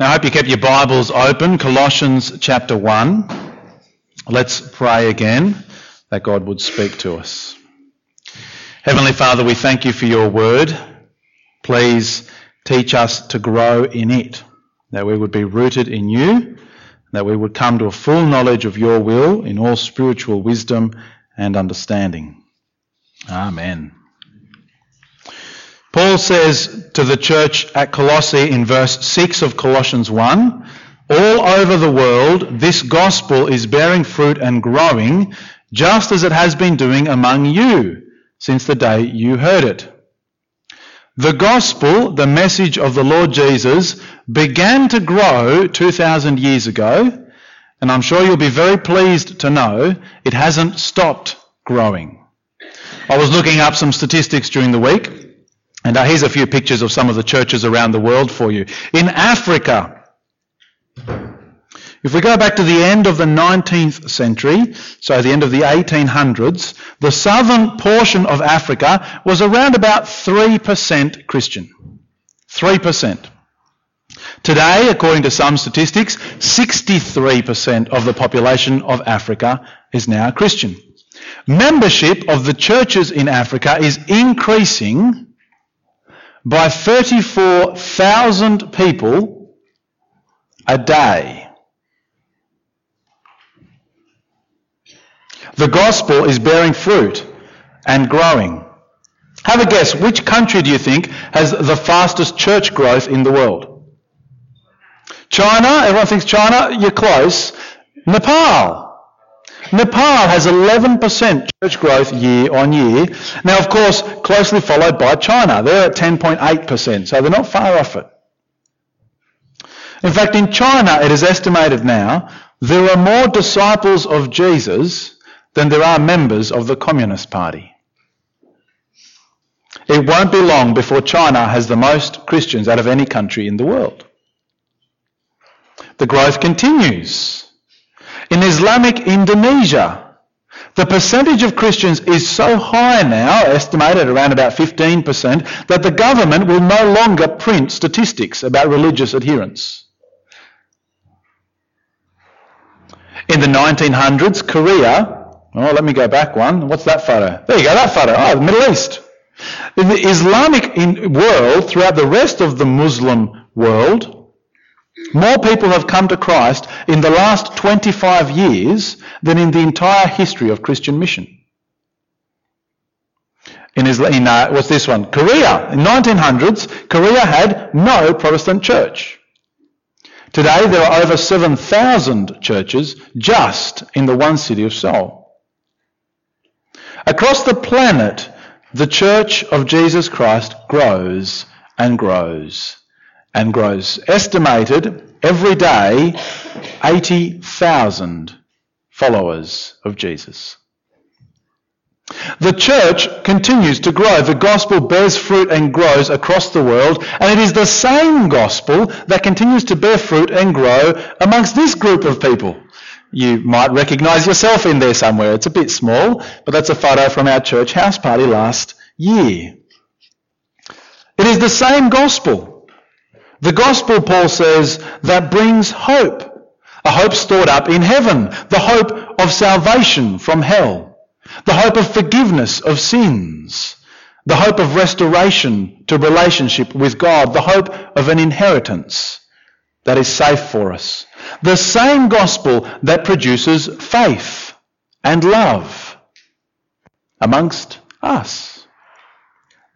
Now, I hope you kept your Bibles open. Colossians chapter 1. Let's pray again that God would speak to us. Heavenly Father, we thank you for your word. Please teach us to grow in it, that we would be rooted in you, that we would come to a full knowledge of your will in all spiritual wisdom and understanding. Amen. Paul says to the church at Colossae in verse 6 of Colossians 1, all over the world this gospel is bearing fruit and growing, just as it has been doing among you since the day you heard it. The gospel, the message of the Lord Jesus, began to grow 2,000 years ago, and I'm sure you'll be very pleased to know it hasn't stopped growing. I was looking up some statistics during the week, and here's a few pictures of some of the churches around the world for you. In Africa, if we go back to the end of the 19th century, so the end of the 1800s, the southern portion of Africa was around about 3% Christian. 3%. Today, according to some statistics, 63% of the population of Africa is now Christian. Membership of the churches in Africa is increasing by 34,000 people a day. The gospel is bearing fruit and growing. Have a guess, which country do you think has the fastest church growth in the world? China? Everyone thinks China? You're close. Nepal. Nepal has 11% church growth year on year. Now, of course, closely followed by China. They're at 10.8%, so they're not far off it. In fact, in China, it is estimated now, there are more disciples of Jesus than there are members of the Communist Party. It won't be long before China has the most Christians out of any country in the world. The growth continues. In Islamic Indonesia, the percentage of Christians is so high now, estimated around about 15%, that the government will no longer print statistics about religious adherence. In the 1900s, Korea, let me go back one. What's that photo? There you go, that photo. The Middle East. In the Islamic world, throughout the rest of the Muslim world, more people have come to Christ in the last 25 years than in the entire history of Christian mission. What's this one? Korea. In 1900s, Korea had no Protestant church. Today, there are over 7,000 churches just in the one city of Seoul. Across the planet, the Church of Jesus Christ grows and grows and grows. Estimated every day 80,000 followers of Jesus. The church continues to grow. The gospel bears fruit and grows across the world, and it is the same gospel that continues to bear fruit and grow amongst this group of people. You might recognise yourself in there somewhere. It's a bit small, but that's a photo from our church house party last year. It is the same gospel. The gospel, Paul says, that brings hope, a hope stored up in heaven, the hope of salvation from hell, the hope of forgiveness of sins, the hope of restoration to relationship with God, the hope of an inheritance that is safe for us. The same gospel that produces faith and love amongst us.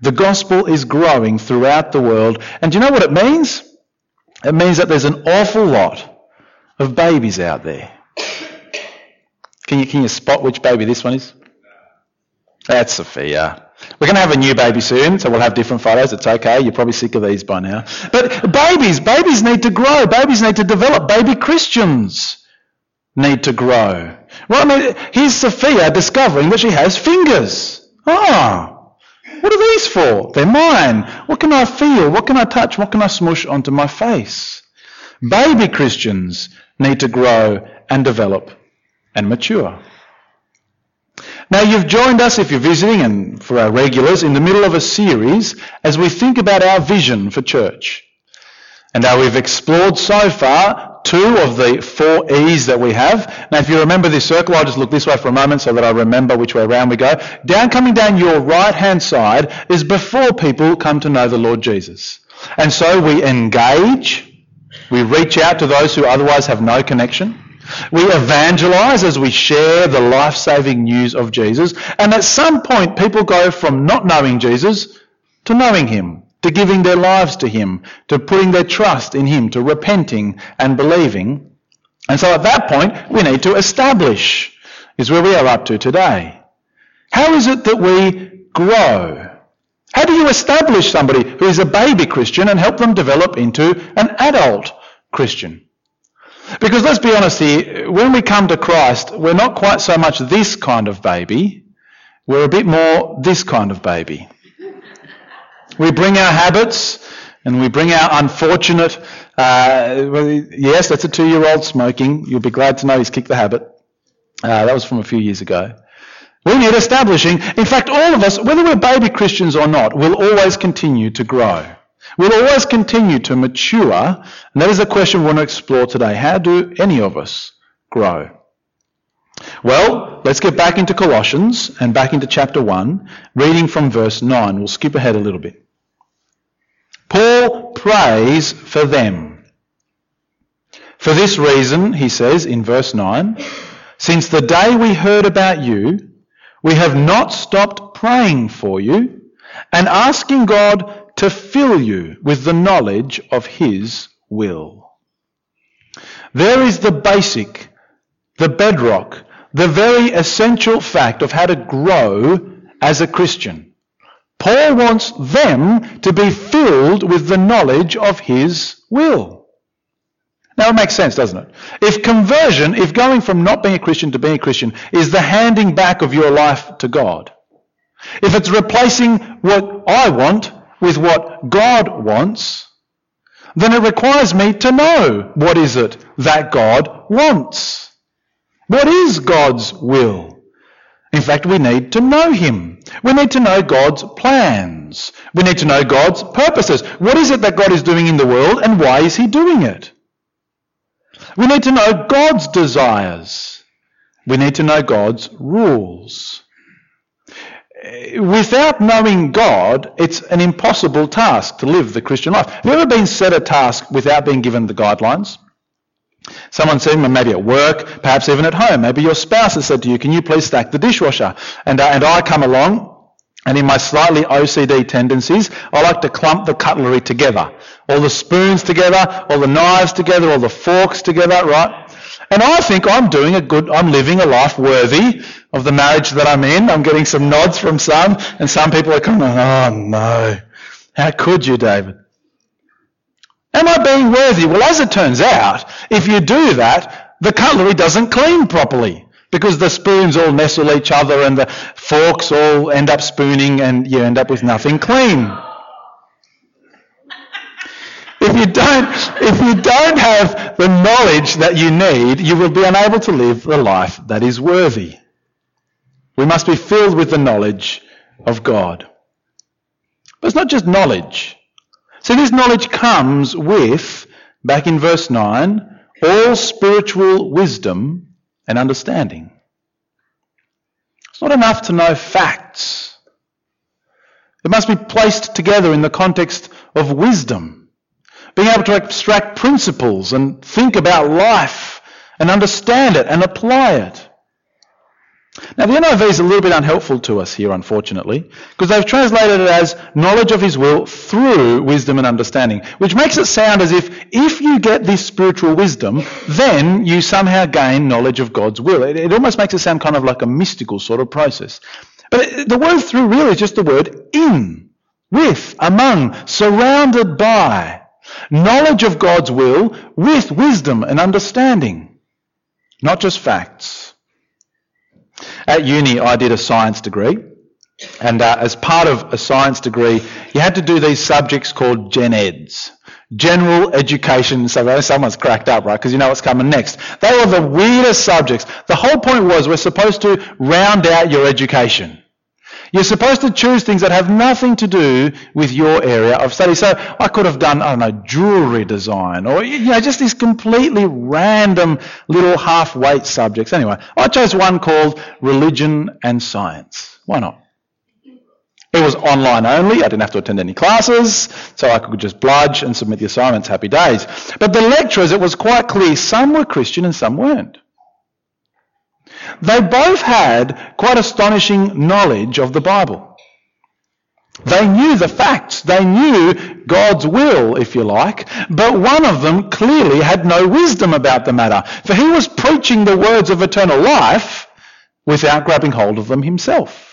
The gospel is growing throughout the world. And do you know what it means? It means that there's an awful lot of babies out there. Can you spot which baby this one is? That's Sophia. We're going to have a new baby soon, so we'll have different photos. It's okay. You're probably sick of these by now. But babies need to grow. Babies need to develop. Baby Christians need to grow. Well, here's Sophia discovering that she has fingers. What are these for? They're mine. What can I feel? What can I touch? What can I smush onto my face? Baby Christians need to grow and develop and mature. Now, you've joined us, if you're visiting, and for our regulars, in the middle of a series as we think about our vision for church. And we've explored so far two of the four E's that we have. Now, if you remember this circle, I'll just look this way for a moment so that I remember which way around we go. Down, coming down your right-hand side is before people come to know the Lord Jesus. And so we engage, we reach out to those who otherwise have no connection. We evangelize as we share the life-saving news of Jesus. And at some point, people go from not knowing Jesus to knowing him, to giving their lives to him, to putting their trust in him, to repenting and believing. And so at that point, we need to establish, is where we are up to today. How is it that we grow? How do you establish somebody who is a baby Christian and help them develop into an adult Christian? Because let's be honest here, when we come to Christ, we're not quite so much this kind of baby, we're a bit more this kind of baby. We bring our habits and we bring our unfortunate, yes, that's a 2-year-old smoking. You'll be glad to know he's kicked the habit. That was from a few years ago. We need establishing. In fact, all of us, whether we're baby Christians or not, will always continue to grow. We'll always continue to mature, and that is the question we want to explore today. How do any of us grow? Well, let's get back into Colossians and back into chapter 1, reading from verse 9. We'll skip ahead a little bit. Paul prays for them. For this reason, he says in verse 9, since the day we heard about you, we have not stopped praying for you and asking God to fill you with the knowledge of his will. There is the basic, the bedrock, the very essential fact of how to grow as a Christian. Paul wants them to be filled with the knowledge of his will. Now it makes sense, doesn't it? If conversion, if going from not being a Christian to being a Christian is the handing back of your life to God, if it's replacing what I want with what God wants, then it requires me to know what is it that God wants. What is God's will? In fact, we need to know him. We need to know God's plans. We need to know God's purposes. What is it that God is doing in the world and why is he doing it? We need to know God's desires. We need to know God's rules. Without knowing God, it's an impossible task to live the Christian life. Have you ever been set a task without being given the guidelines? Someone said, maybe at work, perhaps even at home, maybe your spouse has said to you, can you please stack the dishwasher? And I come along, and in my slightly OCD tendencies, I like to clump the cutlery together. All the spoons together, all the knives together, all the forks together, right? And I think I'm living a life worthy of the marriage that I'm in. I'm getting some nods from some, and some people are coming, oh no, how could you, David? Am I being worthy? Well, as it turns out, if you do that, the cutlery doesn't clean properly because the spoons all nestle each other and the forks all end up spooning and you end up with nothing clean. If you don't have the knowledge that you need, you will be unable to live the life that is worthy. We must be filled with the knowledge of God. But it's not just knowledge. So this knowledge comes with, back in verse 9, all spiritual wisdom and understanding. It's not enough to know facts. It must be placed together in the context of wisdom. Being able to extract principles and think about life and understand it and apply it. Now, the NIV is a little bit unhelpful to us here, unfortunately, because they've translated it as knowledge of his will through wisdom and understanding, which makes it sound as if you get this spiritual wisdom, then you somehow gain knowledge of God's will. It almost makes it sound kind of like a mystical sort of process. But the word through really is just the word in, with, among, surrounded by. Knowledge of God's will with wisdom and understanding, not just facts. At uni, I did a science degree, and as part of a science degree, you had to do these subjects called gen eds, general education. So someone's cracked up, right? Because you know what's coming next. They were the weirdest subjects. The whole point was we're supposed to round out your education. You're supposed to choose things that have nothing to do with your area of study. So I could have done, I don't know, jewelry design or, just these completely random little half-weight subjects. Anyway, I chose one called Religion and Science. Why not? It was online only. I didn't have to attend any classes, so I could just bludge and submit the assignments. Happy days. But the lecturers, it was quite clear, some were Christian and some weren't. They both had quite astonishing knowledge of the Bible. They knew the facts. They knew God's will, if you like, but one of them clearly had no wisdom about the matter, for he was preaching the words of eternal life without grabbing hold of them himself.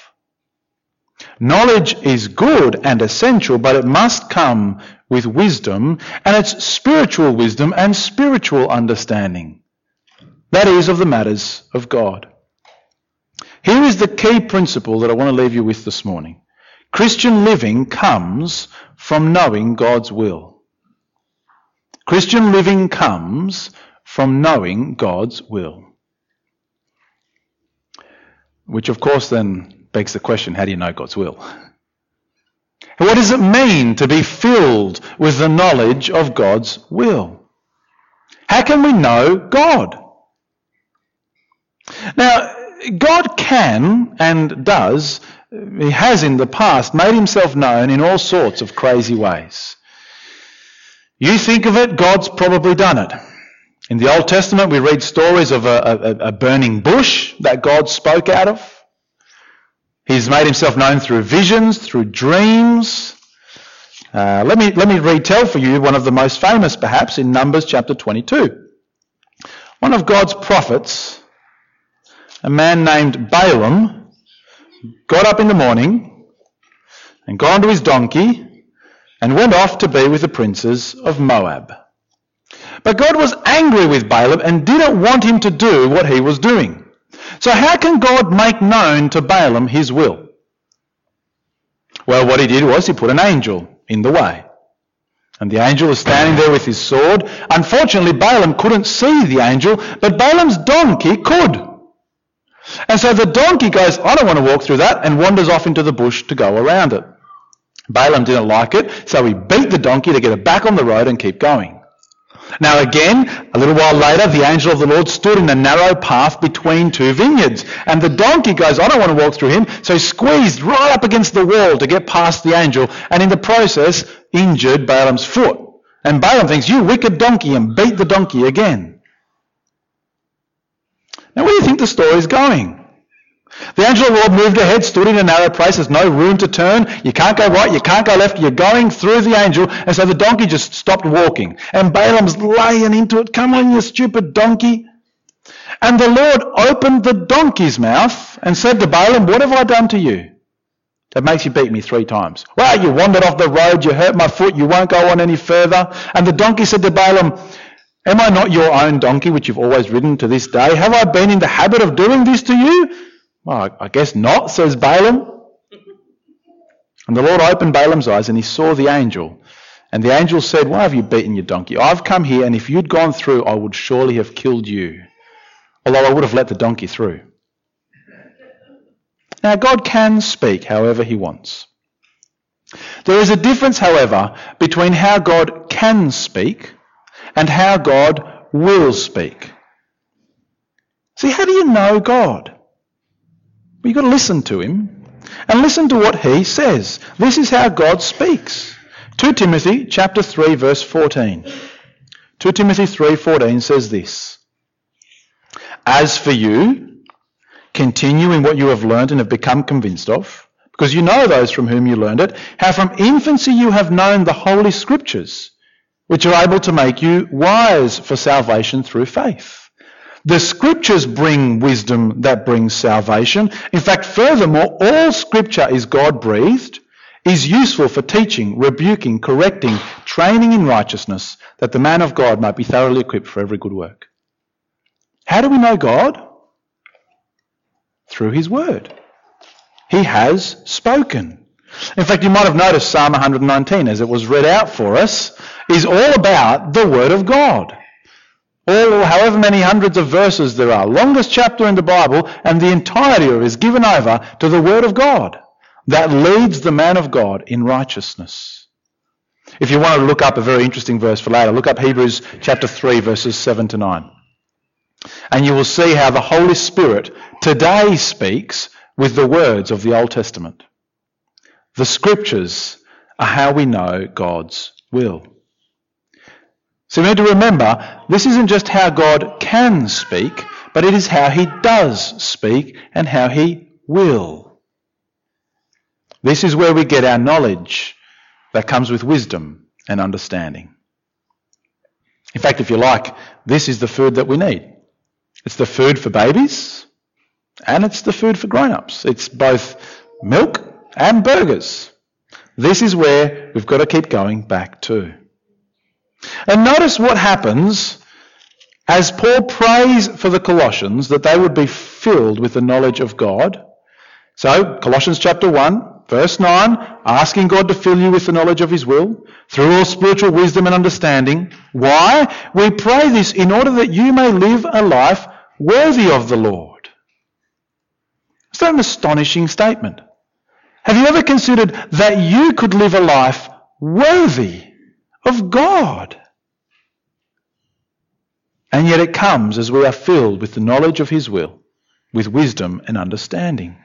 Knowledge is good and essential, but it must come with wisdom, and it's spiritual wisdom and spiritual understanding. That is, of the matters of God. Here is the key principle that I want to leave you with this morning. Christian living comes from knowing God's will. Christian living comes from knowing God's will. Which, of course, then begs the question, how do you know God's will? What does it mean to be filled with the knowledge of God's will? How can we know God? Now, God can and does, he has in the past, made himself known in all sorts of crazy ways. You think of it, God's probably done it. In the Old Testament, we read stories of a burning bush that God spoke out of. He's made himself known through visions, through dreams. Let me retell for you one of the most famous, perhaps, in Numbers chapter 22. One of God's prophets, a man named Balaam, got up in the morning and got onto his donkey and went off to be with the princes of Moab. But God was angry with Balaam and didn't want him to do what he was doing. So how can God make known to Balaam his will? Well, what he did was he put an angel in the way. And the angel was standing there with his sword. Unfortunately, Balaam couldn't see the angel, but Balaam's donkey could. And so the donkey goes, I don't want to walk through that, and wanders off into the bush to go around it. Balaam didn't like it, so he beat the donkey to get it back on the road and keep going. Now again, a little while later, the angel of the Lord stood in a narrow path between two vineyards. And the donkey goes, I don't want to walk through him, so he squeezed right up against the wall to get past the angel, and in the process, injured Balaam's foot. And Balaam thinks, you wicked donkey, and beat the donkey again. Now, where do you think the story is going? The angel of the Lord moved ahead, stood in a narrow place. There's no room to turn. You can't go right, you can't go left. You're going through the angel. And so the donkey just stopped walking. And Balaam's laying into it. Come on, you stupid donkey. And the Lord opened the donkey's mouth and said to Balaam, what have I done to you that makes you beat me three times? Well, you wandered off the road. You hurt my foot. You won't go on any further. And the donkey said to Balaam, am I not your own donkey, which you've always ridden to this day? Have I been in the habit of doing this to you? Well, I guess not, says Balaam. And the Lord opened Balaam's eyes, and he saw the angel. And the angel said, why have you beaten your donkey? I've come here, and if you'd gone through, I would surely have killed you, although I would have let the donkey through. Now, God can speak however he wants. There is a difference, however, between how God can speak and how God will speak. See, how do you know God? Well, you've got to listen to him and listen to what he says. This is how God speaks. 2 Timothy chapter 3, verse 14. 2 Timothy 3:14 says this, as for you, continue in what you have learned and have become convinced of, because you know those from whom you learned it, how from infancy you have known the Holy Scriptures, which are able to make you wise for salvation through faith. The Scriptures bring wisdom that brings salvation. In fact, furthermore, all Scripture is God-breathed, is useful for teaching, rebuking, correcting, training in righteousness, that the man of God might be thoroughly equipped for every good work. How do we know God? Through his word. He has spoken. In fact, you might have noticed Psalm 119, as it was read out for us, is all about the Word of God. All however many hundreds of verses there are, longest chapter in the Bible, and the entirety of it is given over to the Word of God. that leads the man of God in righteousness. If you want to look up a very interesting verse for later, look up Hebrews chapter 3, verses 7 to 9. And you will see how the Holy Spirit today speaks with the words of the Old Testament. The Scriptures are how we know God's will. So we need to remember, this isn't just how God can speak, but it is how he does speak and how he will. This is where we get our knowledge that comes with wisdom and understanding. In fact, if you like, this is the food that we need. It's the food for babies and it's the food for grown-ups. It's both milk and burgers. This is where we've got to keep going back to. And notice what happens as Paul prays for the Colossians that they would be filled with the knowledge of God. So, Colossians chapter 1, verse 9, asking God to fill you with the knowledge of his will through all spiritual wisdom and understanding. Why? We pray this in order that you may live a life worthy of the Lord. Is that an astonishing statement? Have you ever considered that you could live a life worthy of God? And yet it comes as we are filled with the knowledge of his will, with wisdom and understanding.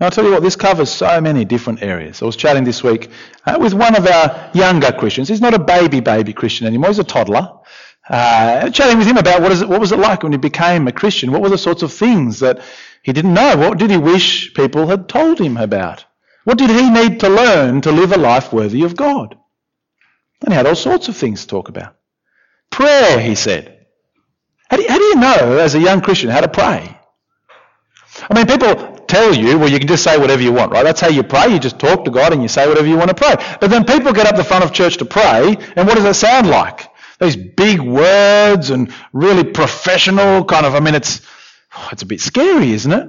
Now, I'll tell you what, this covers so many different areas. I was chatting this week with one of our younger Christians. He's not a baby Christian anymore, he's a toddler. Chatting with him about what was it like when he became a Christian? What were the sorts of things that he didn't know? What did he wish people had told him about? What did he need to learn to live a life worthy of God? And he had all sorts of things to talk about. Prayer, he said. How do you know, as a young Christian, how to pray? I mean, people tell you, well, you can just say whatever you want, right? That's how you pray. You just talk to God and you say whatever you want to pray. But then people get up the front of church to pray, and what does that sound like? These big words and really professional kind of, I mean, it's a bit scary, isn't it?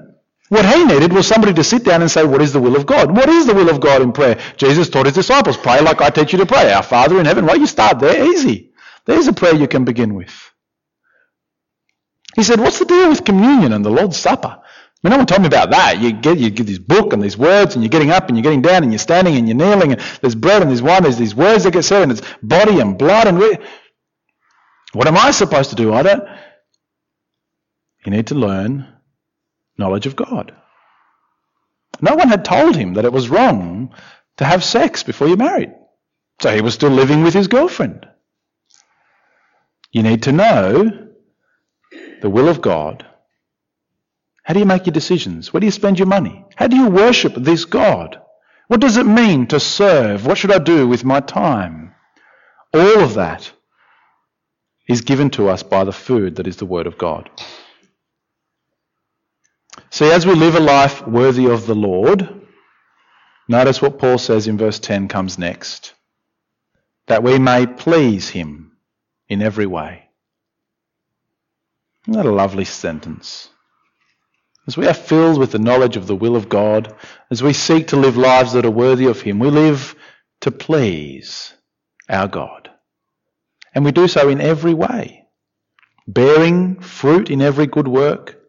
What he needed was somebody to sit down and say, what is the will of God? What is the will of God in prayer? Jesus taught his disciples, pray like I teach you to pray. Our Father in heaven, right? You start there, easy. There's a prayer you can begin with. He said, what's the deal with communion and the Lord's Supper? I mean, no one told me about that. You get this book and these words and you're getting up and you're getting down and you're standing and you're kneeling and there's bread and there's wine, there's these words that get said and it's body and blood and... What am I supposed to do? You need to learn knowledge of God. No one had told him that it was wrong to have sex before you married. So he was still living with his girlfriend. You need to know the will of God. How do you make your decisions? Where do you spend your money? How do you worship this God? What does it mean to serve? What should I do with my time? All of that is given to us by the food that is the Word of God. See, as we live a life worthy of the Lord, notice what Paul says in verse 10 comes next, that we may please him in every way. Isn't that a lovely sentence? As we are filled with the knowledge of the will of God, as we seek to live lives that are worthy of him, we live to please our God. And we do so in every way, bearing fruit in every good work,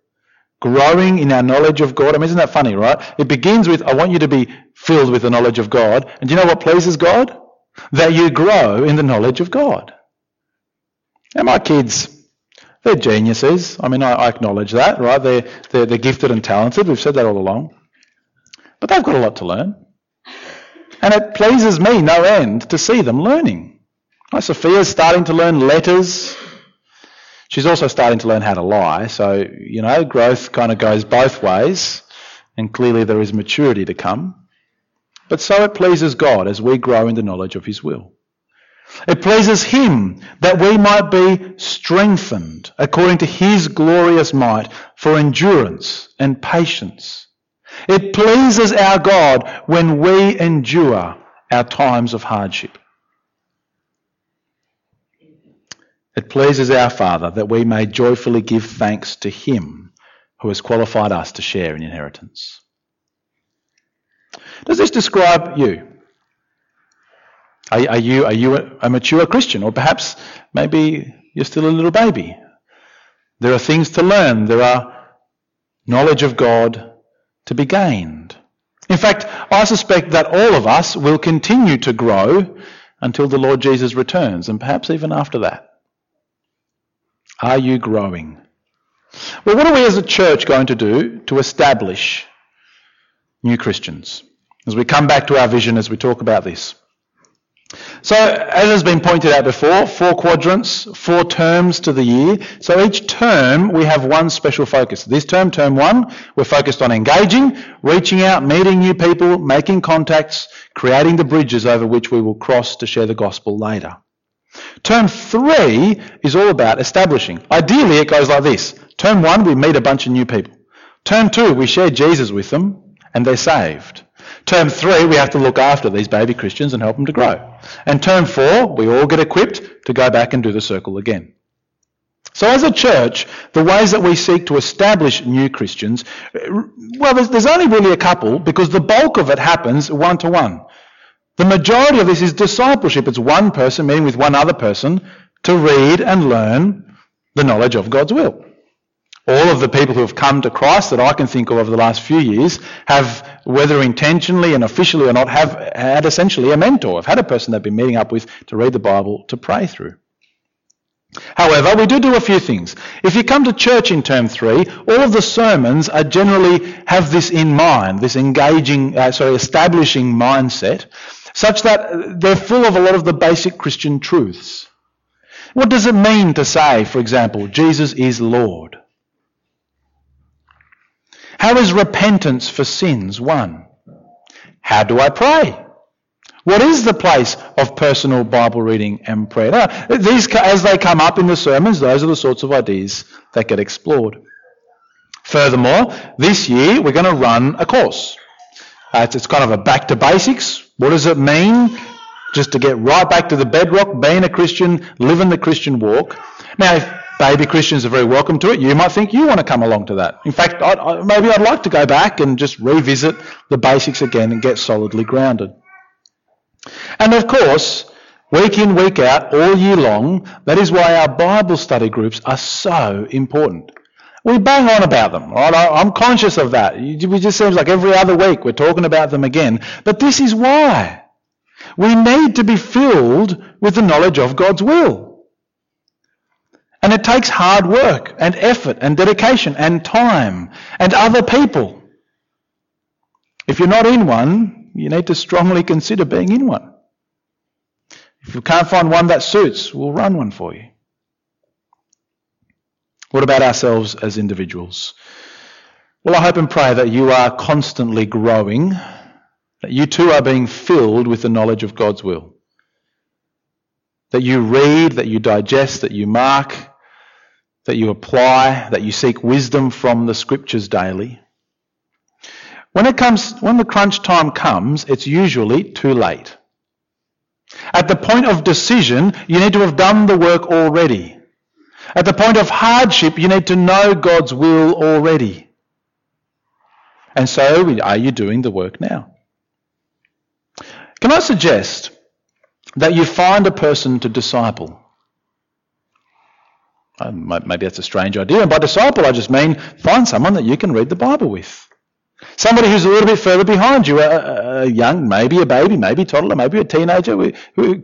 growing in our knowledge of God. I mean, isn't that funny, right? It begins with, I want you to be filled with the knowledge of God. And do you know what pleases God? That you grow in the knowledge of God. And my kids, they're geniuses. I mean, I acknowledge that, right? They're gifted and talented. We've said that all along. But they've got a lot to learn. And it pleases me no end to see them learning. Sophia's starting to learn letters. She's also starting to learn how to lie. So, you know, growth kind of goes both ways. And clearly there is maturity to come. But so it pleases God as we grow in the knowledge of his will. It pleases him that we might be strengthened according to his glorious might for endurance and patience. It pleases our God when we endure our times of hardship. It pleases our Father that we may joyfully give thanks to him who has qualified us to share in inheritance. Does this describe you? Are you a mature Christian? Or perhaps maybe you're still a little baby. There are things to learn. There are knowledge of God to be gained. In fact, I suspect that all of us will continue to grow until the Lord Jesus returns, and perhaps even after that. Are you growing? Well, what are we as a church going to do to establish new Christians? As we come back to our vision as we talk about this. So, as has been pointed out before, 4 quadrants, 4 terms to the year. So each term we have one special focus. This term, term 1, we're focused on engaging, reaching out, meeting new people, making contacts, creating the bridges over which we will cross to share the gospel later. Term 3 is all about establishing. Ideally, it goes like this. Term 1, we meet a bunch of new people. Term 2, we share Jesus with them and they're saved. Term 3, we have to look after these baby Christians and help them to grow. And term 4, we all get equipped to go back and do the circle again. So as a church, the ways that we seek to establish new Christians, well, there's only really a couple, because the bulk of it happens one-to-one. The majority of this is discipleship. It's one person meeting with one other person to read and learn the knowledge of God's will. All of the people who have come to Christ that I can think of over the last few years have, whether intentionally and officially or not, have had essentially a mentor, have had a person they've been meeting up with to read the Bible, to pray through. However, we do a few things. If you come to church in term 3, all of the sermons are generally have this in mind, this establishing mindset, such that they're full of a lot of the basic Christian truths. What does it mean to say, for example, Jesus is Lord? How is repentance for sins won? How do I pray? What is the place of personal Bible reading and prayer? Now, these, as they come up in the sermons, those are the sorts of ideas that get explored. Furthermore, this year we're going to run a course. It's kind of a back to basics. What does it mean? Just to get right back to the bedrock, being a Christian, living the Christian walk. Now, if baby Christians are very welcome to it, you might think you want to come along to that. In fact, maybe I'd like to go back and just revisit the basics again and get solidly grounded. And of course, week in, week out, all year long, that is why our Bible study groups are so important. We bang on about them, right? I'm conscious of that. It just seems like every other week we're talking about them again. But this is why. We need to be filled with the knowledge of God's will. And it takes hard work and effort and dedication and time and other people. If you're not in one, you need to strongly consider being in one. If you can't find one that suits, we'll run one for you. What about ourselves as individuals? Well, I hope and pray that you are constantly growing, that you too are being filled with the knowledge of God's will. That you read, that you digest, that you mark, that you apply, that you seek wisdom from the Scriptures daily. When the crunch time comes, it's usually too late. At the point of decision, you need to have done the work already. At the point of hardship, you need to know God's will already. And so, are you doing the work now? Can I suggest that you find a person to disciple? Maybe that's a strange idea. And by disciple, I just mean find someone that you can read the Bible with. Somebody who's a little bit further behind you, a young, maybe a baby, maybe a toddler, maybe a teenager,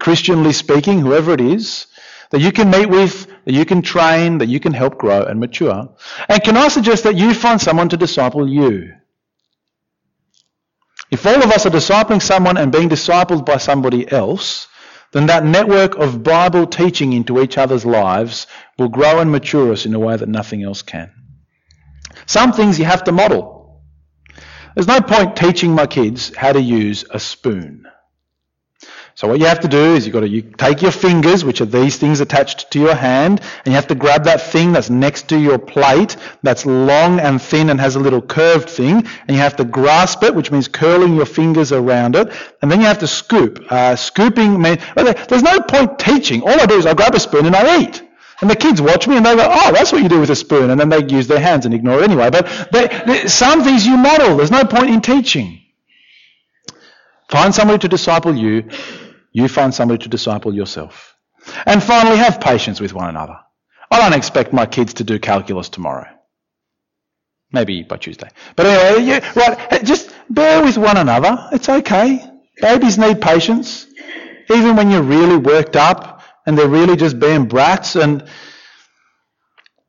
Christianly speaking, whoever it is, that you can meet with, that you can train, that you can help grow and mature. And can I suggest that you find someone to disciple you? If all of us are discipling someone and being discipled by somebody else, then that network of Bible teaching into each other's lives will grow and mature us in a way that nothing else can. Some things you have to model. There's no point teaching my kids how to use a spoon. So what you have to do is you take your fingers, which are these things attached to your hand, and you have to grab that thing that's next to your plate, that's long and thin and has a little curved thing, and you have to grasp it, which means curling your fingers around it, and then you have to scoop. Scooping means, there's no point teaching. All I do is I grab a spoon and I eat. And the kids watch me and they go, oh, that's what you do with a spoon, and then they use their hands and ignore it anyway. But some things you model. There's no point in teaching. Find somebody to disciple you. You find somebody to disciple yourself. And finally, have patience with one another. I don't expect my kids to do calculus tomorrow. Maybe by Tuesday. But anyway, yeah, right, just bear with one another. It's okay. Babies need patience. Even when you're really worked up and they're really just being brats, and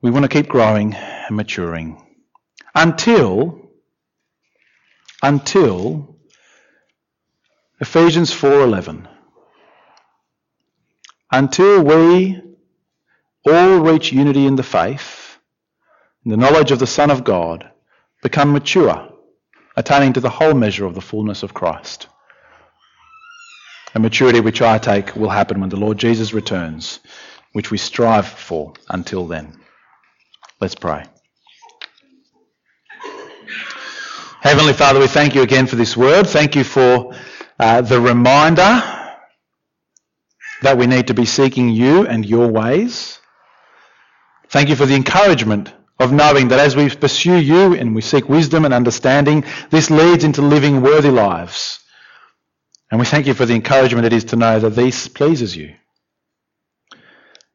we want to keep growing and maturing until Ephesians 4:11. Until we all reach unity in the faith, in the knowledge of the Son of God, become mature, attaining to the whole measure of the fullness of Christ. A maturity which I take will happen when the Lord Jesus returns, which we strive for until then. Let's pray. Heavenly Father, we thank you again for this word. Thank you for the reminder that we need to be seeking you and your ways. Thank you for the encouragement of knowing that as we pursue you and we seek wisdom and understanding, this leads into living worthy lives. And we thank you for the encouragement it is to know that this pleases you.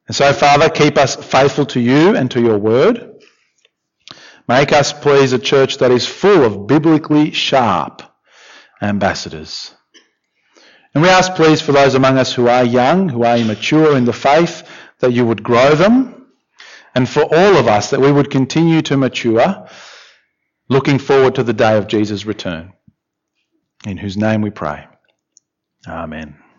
And so, Father, keep us faithful to you and to your word. Make us, please, a church that is full of biblically sharp ambassadors. And we ask, please, for those among us who are young, who are immature in the faith, that you would grow them. And for all of us, that we would continue to mature, looking forward to the day of Jesus' return. In whose name we pray. Amen.